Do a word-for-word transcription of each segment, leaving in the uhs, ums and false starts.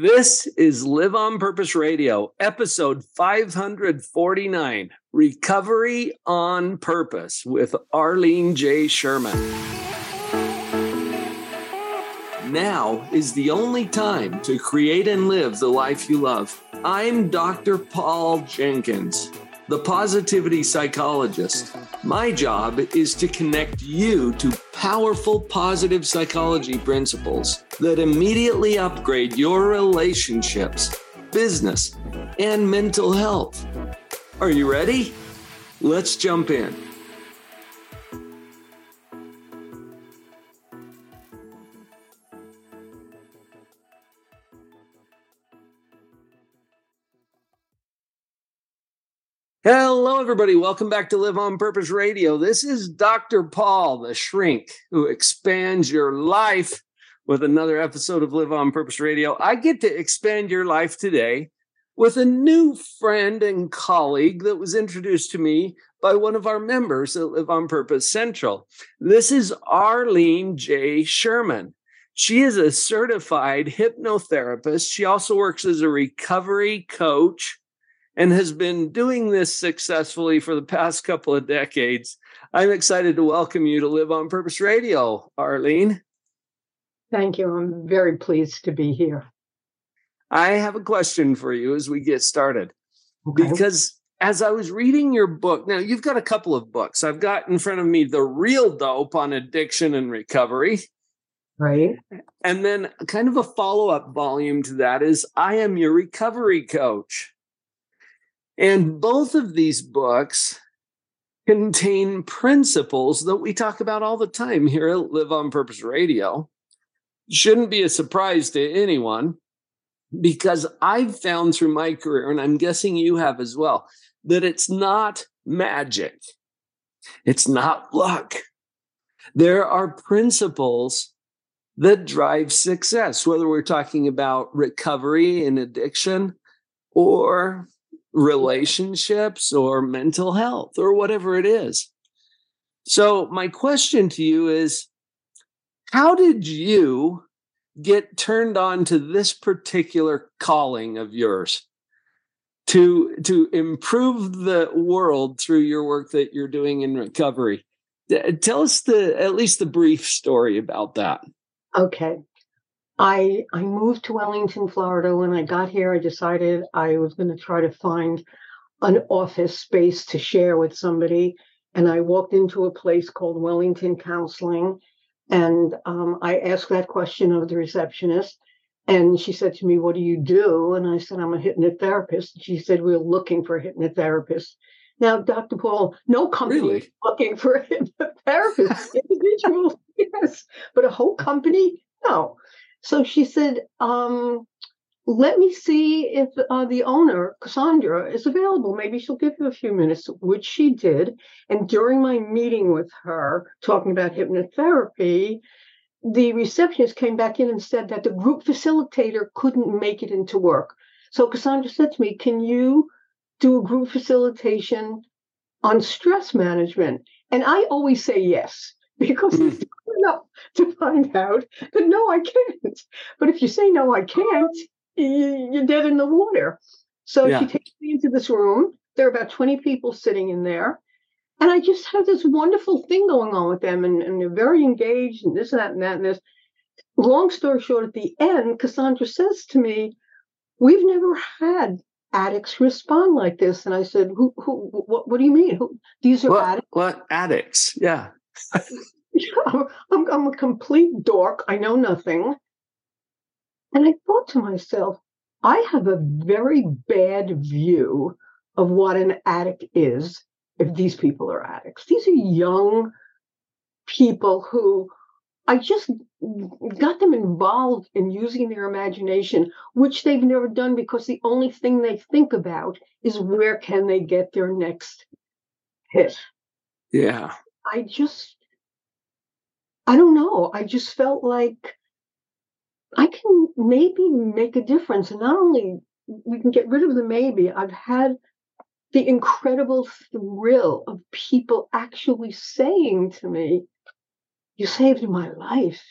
This is Live On Purpose Radio, episode five forty-nine, Recovery on Purpose with Arlene J. Sherman. Now is the only time to create and live the life you love. I'm Doctor Paul Jenkins, the positivity psychologist. My job is to connect you to powerful positive psychology principles that immediately upgrade your relationships, business, and mental health. Are you ready? Let's jump in. Hello, everybody. Welcome back to Live On Purpose Radio. This is Doctor Paul, the shrink who expands your life with another episode of Live On Purpose Radio. I get to expand your life today with a new friend and colleague that was introduced to me by one of our members at Live On Purpose Central. This is Arlene J. Sherman. She is a certified hypnotherapist. She also works as a recovery coach and has been doing this successfully for the past couple of decades. I'm excited to welcome you to Live On Purpose Radio, Arlene. Thank you. I'm very pleased to be here. I have a question for you as we get started. Okay. Because as I was reading your book, now you've got a couple of books. I've got in front of me The Real Dope on Addiction and Recovery. Right. And then kind of a follow-up volume to that is I Am Your Recovery Coach. And both of these books contain principles that we talk about all the time here at Live On Purpose Radio. Shouldn't be a surprise to anyone, because I've found through my career, and I'm guessing you have as well, that it's not magic. It's not luck. There are principles that drive success, whether we're talking about recovery and addiction or relationships or mental health or whatever it is. So my question to you is, how did you get turned on to this particular calling of yours to, to improve the world through your work that you're doing in recovery? Tell us the at least the brief story about that. Okay. I, I moved to Wellington, Florida. When I got here, I decided I was going to try to find an office space to share with somebody. And I walked into a place called Wellington Counseling. And um, I asked that question of the receptionist. And she said to me, "What do you do?" And I said, "I'm a hypnotherapist." And she said, "We're looking for a hypnotherapist." Now, Doctor Paul, no company really? is looking for a hypnotherapist. Individual, yes. But a whole company? No. So she said, um, "Let me see if uh, the owner, Cassandra, is available. Maybe she'll give you a few minutes," which she did. And during my meeting with her, talking about hypnotherapy, the receptionist came back in and said that the group facilitator couldn't make it into work. So Cassandra said to me, "Can you do a group facilitation on stress management?" And I always say yes, because it's enough to find out that no, I can't. But if you say no, I can't, you're dead in the water. So yeah. She takes me into this room. There are about twenty people sitting in there. And I just had this wonderful thing going on with them. And, and they're very engaged and this and that and that and this. Long story short, at the end, Cassandra says to me, "We've never had addicts respond like this." And I said, Who, who, what, what do you mean? Who, these are what, addicts? What addicts? Yeah. Yeah, I'm, I'm a complete dork. I know nothing. And I thought to myself, I have a very bad view of what an addict is if these people are addicts. These are young people who I just got them involved in using their imagination, which they've never done, because the only thing they think about is where can they get their next hit. Yeah. I just, I don't know. I just felt like I can maybe make a difference. And not only we can get rid of the maybe, I've had the incredible thrill of people actually saying to me, "You saved my life."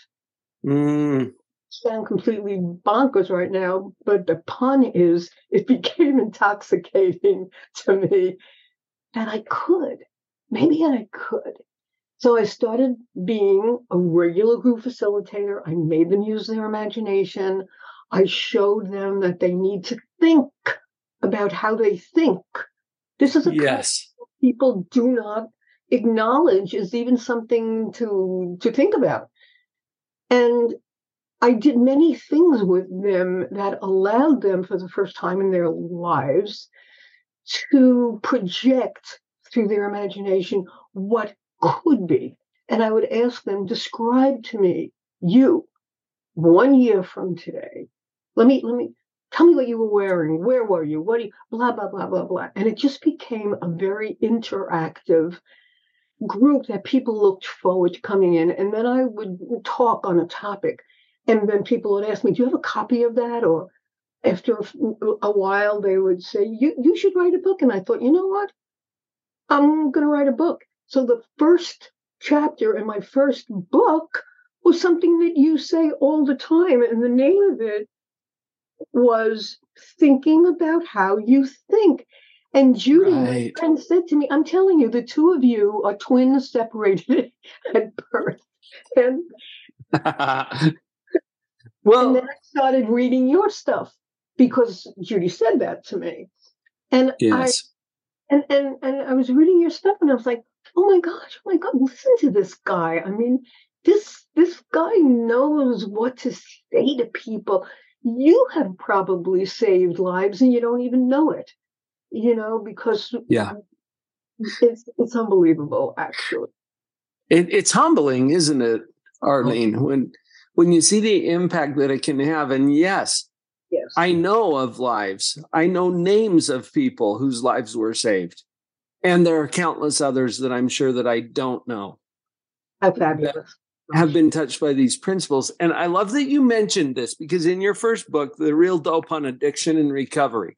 Mm. sound completely bonkers right now, but the pun is, it became intoxicating to me that I could, maybe I could. So I started being a regular group facilitator. I made them use their imagination. I showed them that they need to think about how they think. This is a yes. concept people do not acknowledge is even something to, to think about. And I did many things with them that allowed them for the first time in their lives to project through their imagination what could be. And I would ask them, describe to me, you, one year from today, let me, let me, tell me what you were wearing, where were you, what do you, blah, blah, blah, blah, blah. And it just became a very interactive group that people looked forward to coming in. And then I would talk on a topic. And then people would ask me, do you have a copy of that? Or after a while, they would say, you, you should write a book. And I thought, you know what? I'm going to write a book. So the first chapter in my first book was something that you say all the time. And the name of it was Thinking About How You Think. And Judy, right. my friend, said to me, I'm telling you, the two of you are twins separated at birth. And well, and then I started reading your stuff because Judy said that to me. And yes. I and, and, and I was reading your stuff and I was like, oh my gosh, oh my God, listen to this guy. I mean, this this guy knows what to say to people. You have probably saved lives and you don't even know it. You know, because yeah. it's it's unbelievable, actually. It, it's humbling, isn't it, Arlene, when when you see the impact that it can have. And yes, yes, I know of lives. I know names of people whose lives were saved. And there are countless others that I'm sure that I don't know. How fabulous. Have been touched by these principles. And I love that you mentioned this because in your first book, The Real Dope on Addiction and Recovery,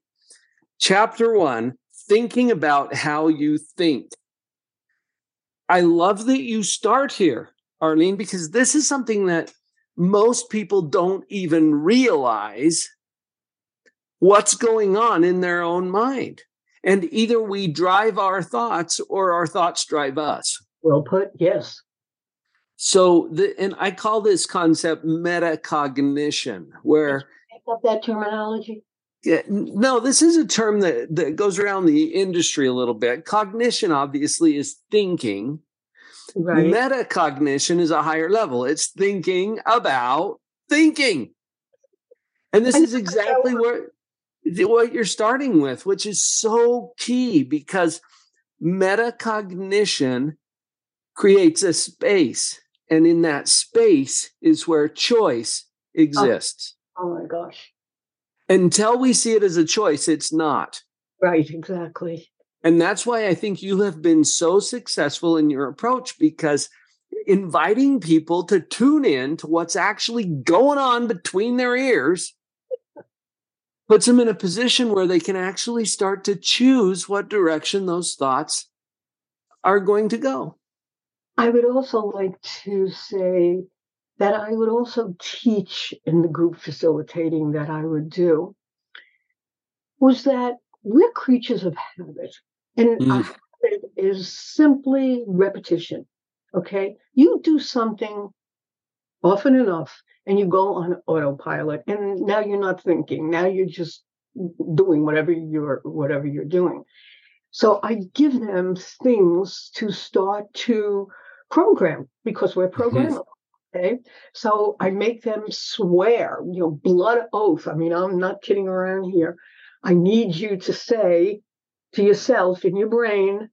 Chapter one, Thinking About How You Think. I love that you start here, Arlene, because this is something that most people don't even realize what's going on in their own mind. And either we drive our thoughts or our thoughts drive us. Well put, yes. So, the, and I call this concept metacognition, where... Did you make up that terminology? Yeah, no, this is a term that, that goes around the industry a little bit. Cognition, obviously, is thinking. Right. Metacognition is a higher level. It's thinking about thinking. And this I is exactly where, what you're starting with, which is so key because metacognition creates a space. And in that space is where choice exists. Oh, oh my gosh. Until we see it as a choice, it's not. Right, exactly. And that's why I think you have been so successful in your approach, because inviting people to tune in to what's actually going on between their ears puts them in a position where they can actually start to choose what direction those thoughts are going to go. I would also like to say that I would also teach in the group facilitating that I would do, was that we're creatures of habit. And mm. a habit is simply repetition, okay? You do something often enough, and you go on autopilot, and now you're not thinking. Now you're just doing whatever you're whatever you're doing. So I give them things to start to program, because we're programmable. Mm-hmm. Okay, so I make them swear, you know, blood oath. I mean, I'm not kidding around here. I need you to say to yourself in your brain,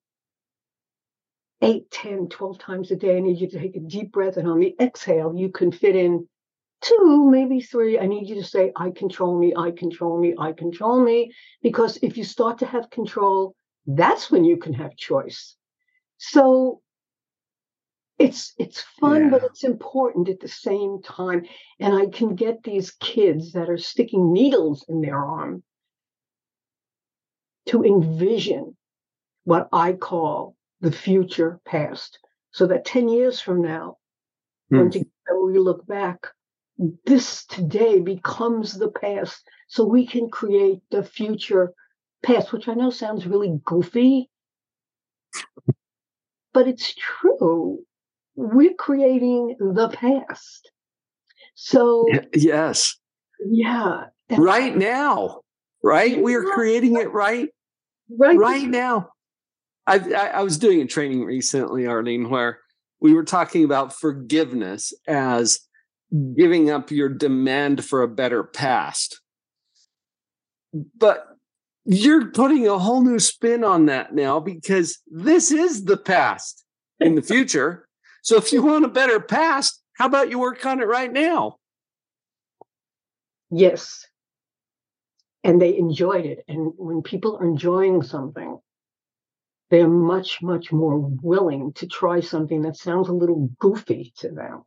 eight, ten, twelve times a day, I need you to take a deep breath. And on the exhale, you can fit in two, maybe three. I need you to say, I control me, I control me, I control me. Because if you start to have control, that's when you can have choice. So It's it's fun, yeah. but it's important at the same time. And I can get these kids that are sticking needles in their arm to envision what I call the future past. So that ten years from now, mm. when we look back, this today becomes the past, so we can create the future past, which I know sounds really goofy, but it's true. We're creating the past. So yes. Yeah. Right now. Right. We are creating it right. Right. Right now. I, I, I was doing a training recently, Arlene, where we were talking about forgiveness as giving up your demand for a better past. But you're putting a whole new spin on that now, because this is the past in the future. So if you want a better past, how about you work on it right now? Yes. And they enjoyed it. And when people are enjoying something, they're much, much more willing to try something that sounds a little goofy to them.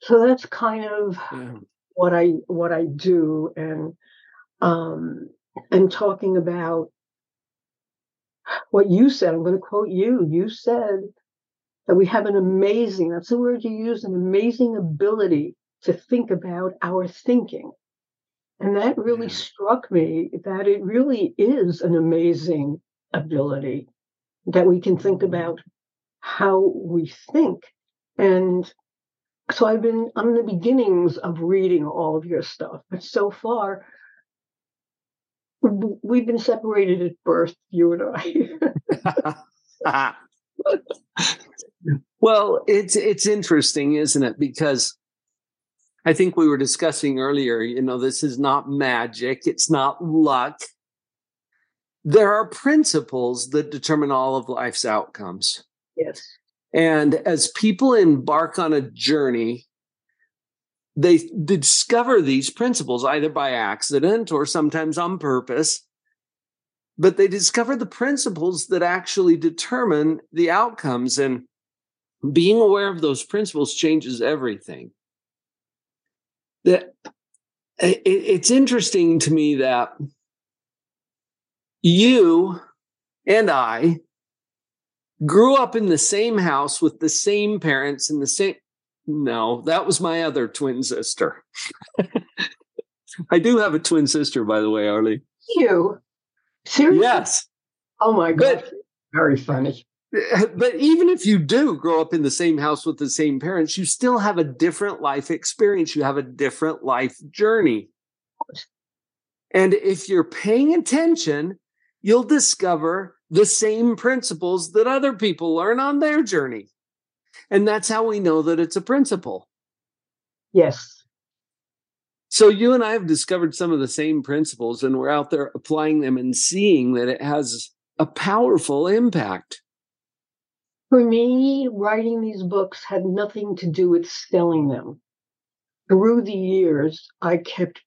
So that's kind of yeah. what I what I do, and um, and talking about what you said. I'm going to quote you. You said that we have an amazing, that's the word you used, an amazing ability to think about our thinking. And that really yeah. struck me, that it really is an amazing ability that we can think about how we think. And so I've been, I'm in the beginnings of reading all of your stuff. But so far, we've been separated at birth, you and I. Well, it's it's interesting, isn't it? Because I think we were discussing earlier, you know, this is not magic. It's not luck. There are principles that determine all of life's outcomes. Yes. And as people embark on a journey, they discover these principles either by accident or sometimes on purpose. But they discover the principles that actually determine the outcomes. And being aware of those principles changes everything. That it's interesting to me that you and I grew up in the same house with the same parents and the same. No, that was my other twin sister. I do have a twin sister, by the way, Arlene. You seriously? Yes. Oh my God! Very funny. But even if you do grow up in the same house with the same parents, you still have a different life experience. You have a different life journey. And if you're paying attention, you'll discover the same principles that other people learn on their journey. And that's how we know that it's a principle. Yes. So you and I have discovered some of the same principles, and we're out there applying them and seeing that it has a powerful impact. For me, writing these books had nothing to do with selling them. Through the years, I kept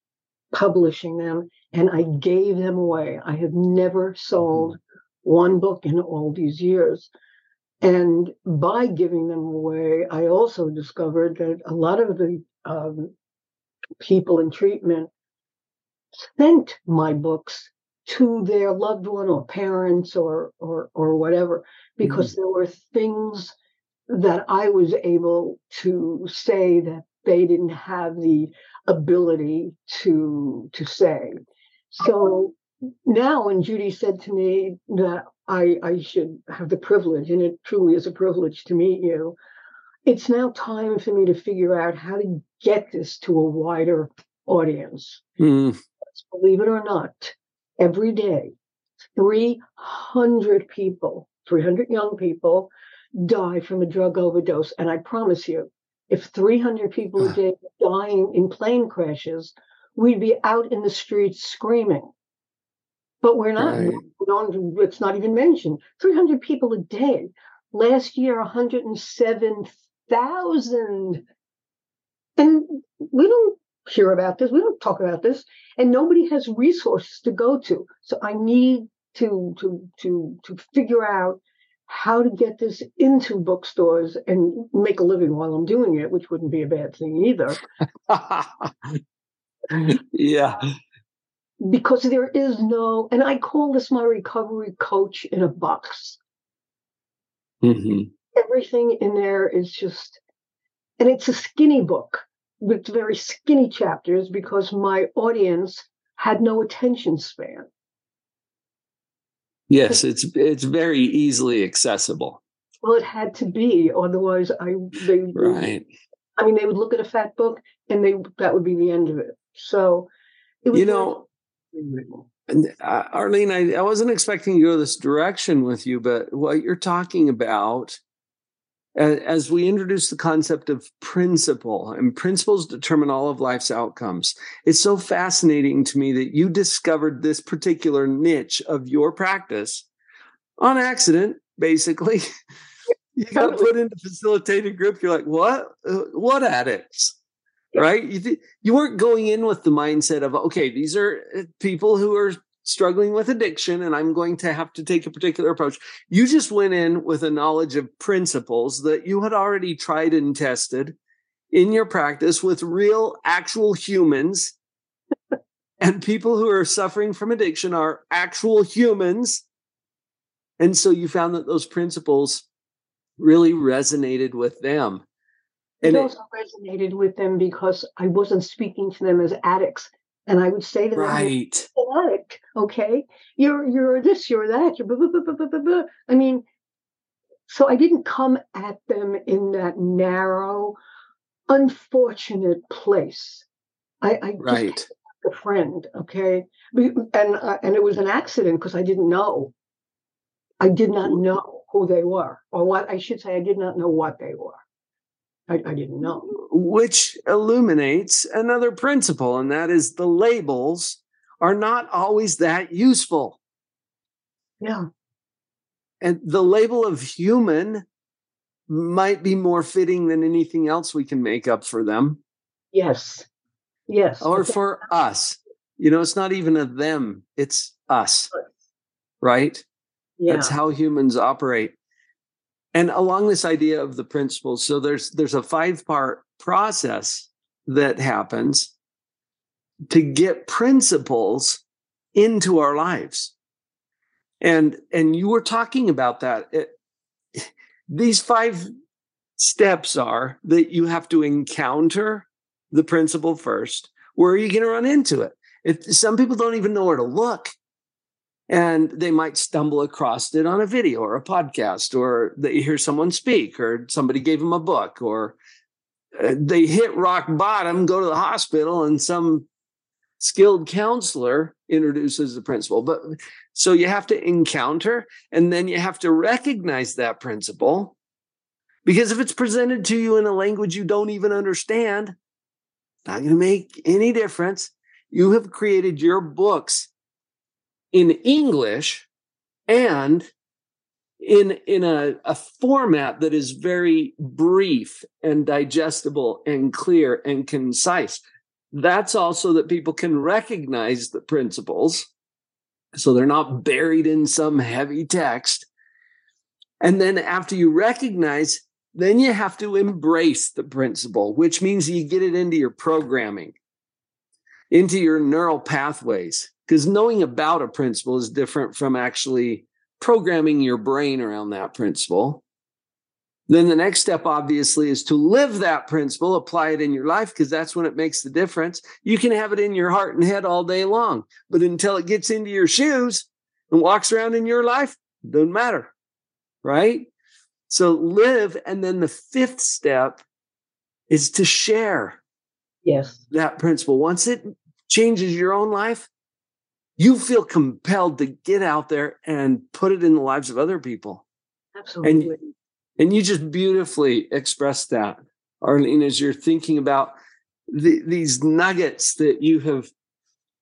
publishing them, and I gave them away. I have never sold one book in all these years. And by giving them away, I also discovered that a lot of the um, people in treatment sent my books to their loved one or parents or or or whatever, because mm-hmm. there were things that I was able to say that they didn't have the ability to to say. So now when Judy said to me that I, I should have the privilege, and it truly is a privilege to meet you, it's now time for me to figure out how to get this to a wider audience. Mm. Believe it or not, every day, three hundred people, three hundred young people die from a drug overdose. And I promise you, if three hundred people a day were dying in plane crashes, we'd be out in the streets screaming. But we're not. Right. We don't, it's not even mentioned. three hundred people a day. Last year, one hundred seven thousand. And we don't hear about this. We don't talk about this. And nobody has resources to go to. So I need to, to, to, to figure out how to get this into bookstores and make a living while I'm doing it, which wouldn't be a bad thing either. Yeah. Because there is no, and I call this my recovery coach in a box. Mm-hmm. Everything in there is just And it's a skinny book with very skinny chapters because my audience had no attention span. Yes, it's it's very easily accessible. Well, it had to be, otherwise I they right. I mean, they would look at a fat book, and they that would be the end of it. So, it was you know, very- Arlene, I, I wasn't expecting to go this direction with you, but what you're talking about, as we introduce the concept of principle, and principles determine all of life's outcomes, it's so fascinating to me that you discovered this particular niche of your practice on accident. Basically, you got put into facilitated group. You're like, what? What addicts? Right? You th- you weren't going in with the mindset of, okay, these are people who are struggling with addiction, and I'm going to have to take a particular approach. You just went in with a knowledge of principles that you had already tried and tested in your practice with real, actual humans. And people who are suffering from addiction are actual humans. And so you found that those principles really resonated with them. And it also it, resonated with them because I wasn't speaking to them as addicts. And I would say to them, right. You're an addict, okay? You're you're this, you're that, you're blah, blah, blah, blah, blah, blah, blah. I mean, so I didn't come at them in that narrow, unfortunate place. I, I right. just came like a friend, okay? And, uh, and it was an accident because I didn't know. I did not know who they were, or what I should say, I did not know what they were. I, I didn't know. Which illuminates another principle, and that is the labels are not always that useful. Yeah. And the label of human might be more fitting than anything else we can make up for them. Yes. Yes. Or okay. for us. You know, it's not even a them, it's us. Right? Yeah. That's how humans operate. And along this idea of the principles, so there's there's a five-part process that happens to get principles into our lives. And and you were talking about that. It, these five steps are that you have to encounter the principle first. Where are you going to run into it? If, some people don't even know where to look. And they might stumble across it on a video or a podcast, or they hear someone speak, or somebody gave them a book, or they hit rock bottom, go to the hospital, and some skilled counselor introduces the principle. But so you have to encounter, and then you have to recognize that principle, because if it's presented to you in a language you don't even understand, it's not going to make any difference. You have created your books in English and in, in a, a format that is very brief and digestible and clear and concise. That's also that people can recognize the principles, so they're not buried in some heavy text. And then after you recognize, then you have to embrace the principle, which means you get it into your programming, into your neural pathways. Because knowing about a principle is different from actually programming your brain around that principle. Then the next step, obviously, is to live that principle, apply it in your life, because that's when it makes the difference. You can have it in your heart and head all day long, but until it gets into your shoes and walks around in your life, it doesn't matter, right? So live, and then the fifth step is to share yes. that principle. Once it changes your own life, you feel compelled to get out there and put it in the lives of other people. Absolutely. And, and you just beautifully expressed that, Arlene, as you're thinking about the, these nuggets that you have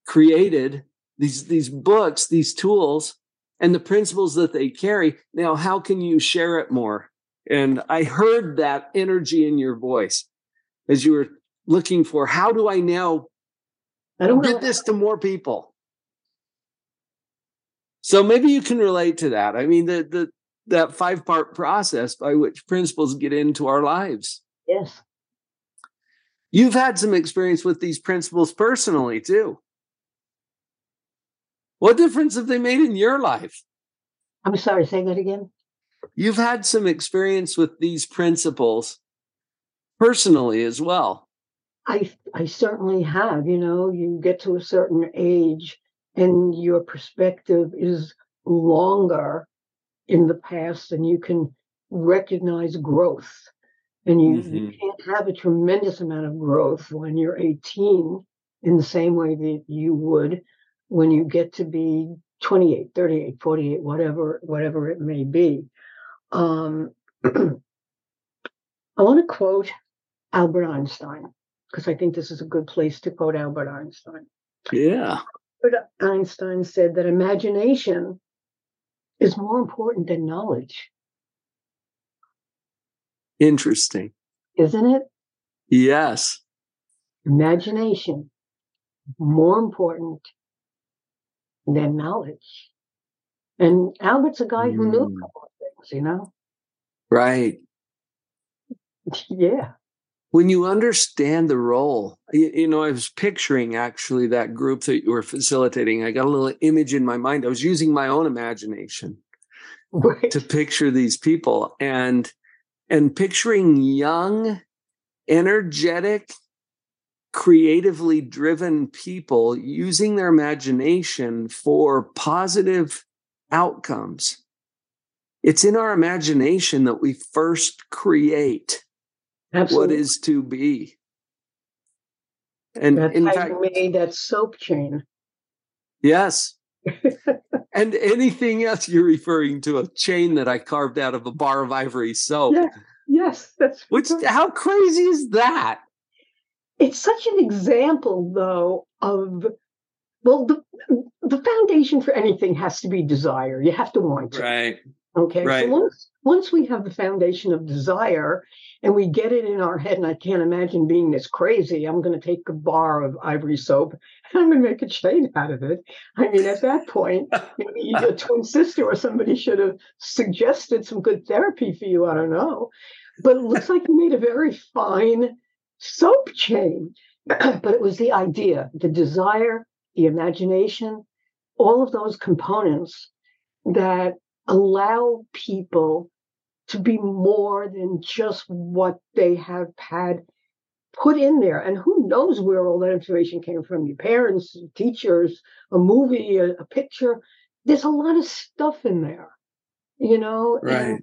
created, these, these books, these tools, and the principles that they carry. Now, how can you share it more? And I heard that energy in your voice as you were looking for, how do I now I don't get know. this to more people? So maybe you can relate to that. I mean, the, the that five-part process by which principles get into our lives. Yes. You've had some experience with these principles personally, too. What difference have they made in your life? I'm sorry, say that again. You've had some experience with these principles personally as well? I I certainly have. You know, you get to a certain age and your perspective is longer in the past, and you can recognize growth. And you, mm-hmm. you can't have a tremendous amount of growth when you're eighteen in the same way that you would when you get to be twenty-eight, thirty-eight, forty-eight, whatever, whatever it may be. Um, I want to quote Albert Einstein, because I think this is a good place to quote Albert Einstein. Yeah. Albert Einstein said that imagination is more important than knowledge. Interesting. Isn't it? Yes. Imagination, more important than knowledge. And Albert's a guy mm. who knew a couple of things, you know? Right. Yeah. When you understand the role, you, you know, I was picturing actually that group that you were facilitating. I got a little image in my mind. I was using my own imagination right. to picture these people, and and picturing young, energetic, creatively driven people using their imagination for positive outcomes. It's in our imagination that we first create Absolutely. What is to be. And that's in fact, I made that soap chain. Yes. And anything else you're referring to, a chain that I carved out of a bar of ivory soap. Yeah. Yes. That's Which, right. How crazy is that? It's such an example, though, of, well, the, the foundation for anything has to be desire. You have to want it. Right. Okay, right. So once, once we have the foundation of desire and we get it in our head, and I can't imagine being this crazy, I'm going to take a bar of ivory soap and I'm going to make a chain out of it. I mean, at that point, maybe your twin sister or somebody should have suggested some good therapy for you. I don't know. But it looks like you made a very fine soap chain. But it was the idea, the desire, the imagination, all of those components that allow people to be more than just what they have had put in there. And who knows where all that information came from? Your parents, your teachers, a movie, a, a picture. There's a lot of stuff in there, you know? Right. And,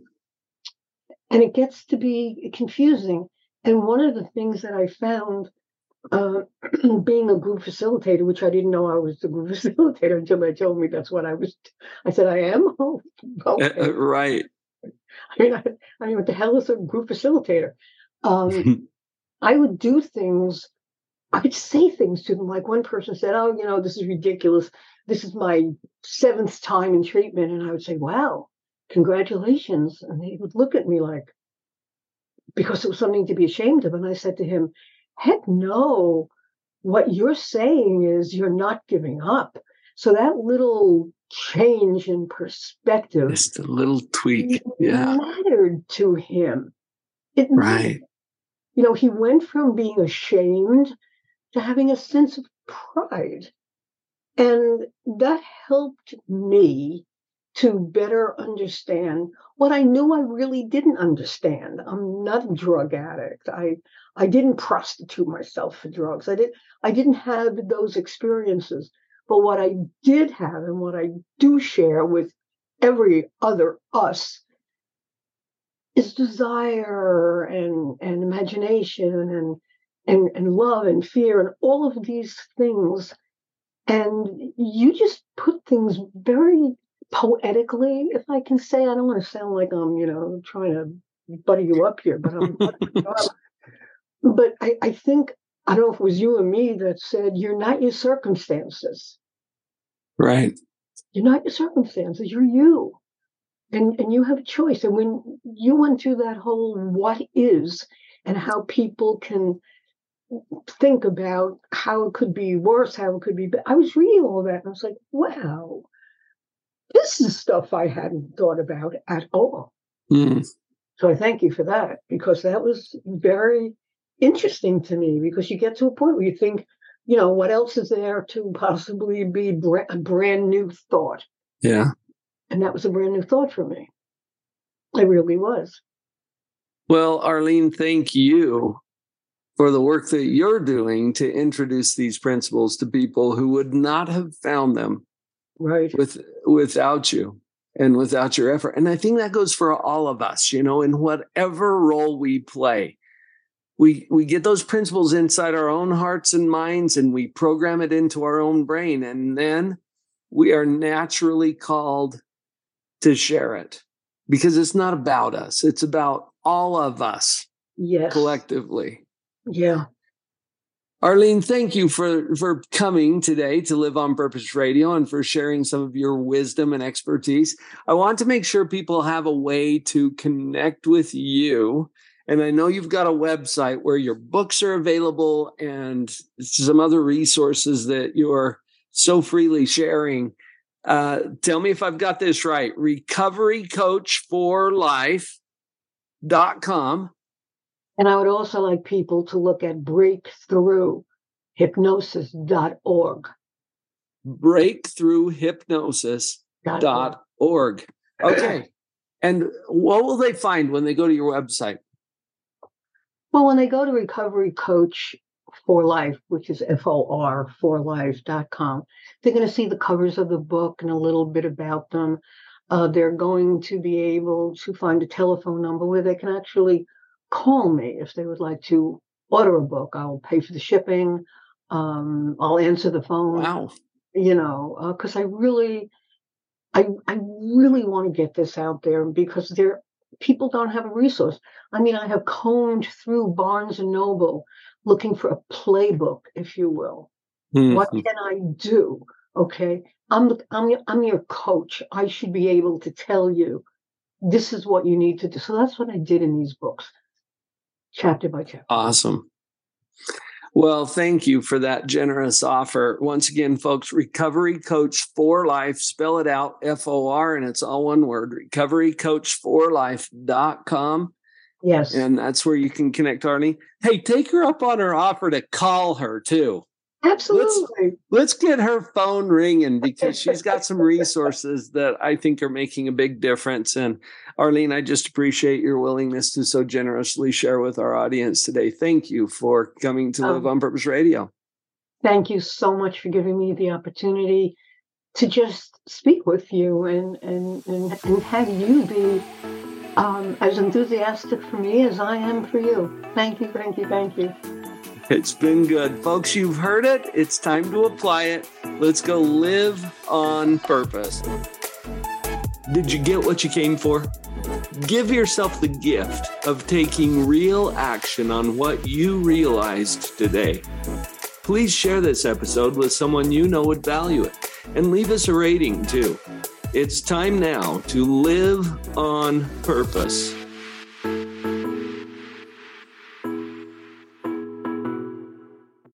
and it gets to be confusing. And one of the things that I found uh, being a group facilitator, which I didn't know I was the group facilitator until they told me that's what I was. T- I said, I am? Oh, okay. uh, right. I mean, I, I mean, what the hell is a group facilitator? Um, I would do things. I would say things to them. Like one person said, oh, you know, this is ridiculous. This is my seventh time in treatment. And I would say, wow, congratulations. And they would look at me like, because it was something to be ashamed of. And I said to him, heck no, what you're saying is you're not giving up. So that little change in perspective. Just a little tweak. Yeah. Mattered to him. It right. You know, he went from being ashamed to having a sense of pride. And that helped me to better understand what I knew I really didn't understand. I'm not a drug addict. I I didn't prostitute myself for drugs. I did I didn't have those experiences. But what I did have, and what I do share with every other us, is desire and, and imagination and, and and love and fear and all of these things. And you just put things very poetically, if I can say. I don't want to sound like I'm, you know, trying to buddy you up here, but I'm but I, I think, I don't know if it was you and me that said, you're not your circumstances. Right. You're not your circumstances, you're you. And and you have a choice. And when you went through that whole what is and how people can think about how it could be worse, how it could be better, I was reading all that and I was like, wow. This is stuff I hadn't thought about at all. Mm. So I thank you for that, because that was very interesting to me, because you get to a point where you think, you know, what else is there to possibly be bra- a brand new thought? Yeah. And that was a brand new thought for me. It really was. Well, Arlene, thank you for the work that you're doing to introduce these principles to people who would not have found them right with without you and without your effort. And I think that goes for all of us, you know, in whatever role we play. We we get those principles inside our own hearts and minds, and we program it into our own brain. And then we are naturally called to share it, because it's not about us. It's about all of us, yes, collectively. Yeah. Arlene, thank you for, for coming today to Live on Purpose Radio and for sharing some of your wisdom and expertise. I want to make sure people have a way to connect with you. And I know you've got a website where your books are available and some other resources that you're so freely sharing. Uh, tell me if I've got this right. recovery coach for life dot com. And I would also like people to look at breakthrough hypnosis dot org. breakthrough hypnosis dot org. Okay. And what will they find when they go to your website? Well, when they go to Recovery Coach for Life, which is F O R, for life dot com, they're going to see the covers of the book and a little bit about them. Uh, they're going to be able to find a telephone number where they can actually call me if they would like to order a book. I'll pay for the shipping. Um, I'll answer the phone. Wow. You know, because uh, I really, I, I really want to get this out there, because they're people don't have a resource. I mean, I have combed through Barnes and Noble looking for a playbook, if you will. Mm-hmm. What can I do? Okay, I'm I'm I'm your coach. I should be able to tell you this is what you need to do. So that's what I did in these books, chapter by chapter. Awesome. Well, thank you for that generous offer. Once again, folks, Recovery Coach for Life, spell it out, F O R, and it's all one word, recovery coach for life dot com. Yes. And that's where you can connect Arnie. Hey, take her up on her offer to call her, too. Absolutely. Let's, let's get her phone ringing, because she's got some resources that I think are making a big difference. And Arlene, I just appreciate your willingness to so generously share with our audience today. Thank you for coming to Live um, on Purpose Radio. Thank you so much for giving me the opportunity to just speak with you and and and, and have you be um, as enthusiastic for me as I am for you. Thank you, thank you, thank you. It's been good. Folks, you've heard it. It's time to apply it. Let's go live on purpose. Did you get what you came for? Give yourself the gift of taking real action on what you realized today. Please share this episode with someone you know would value it, and leave us a rating too. It's time now to live on purpose.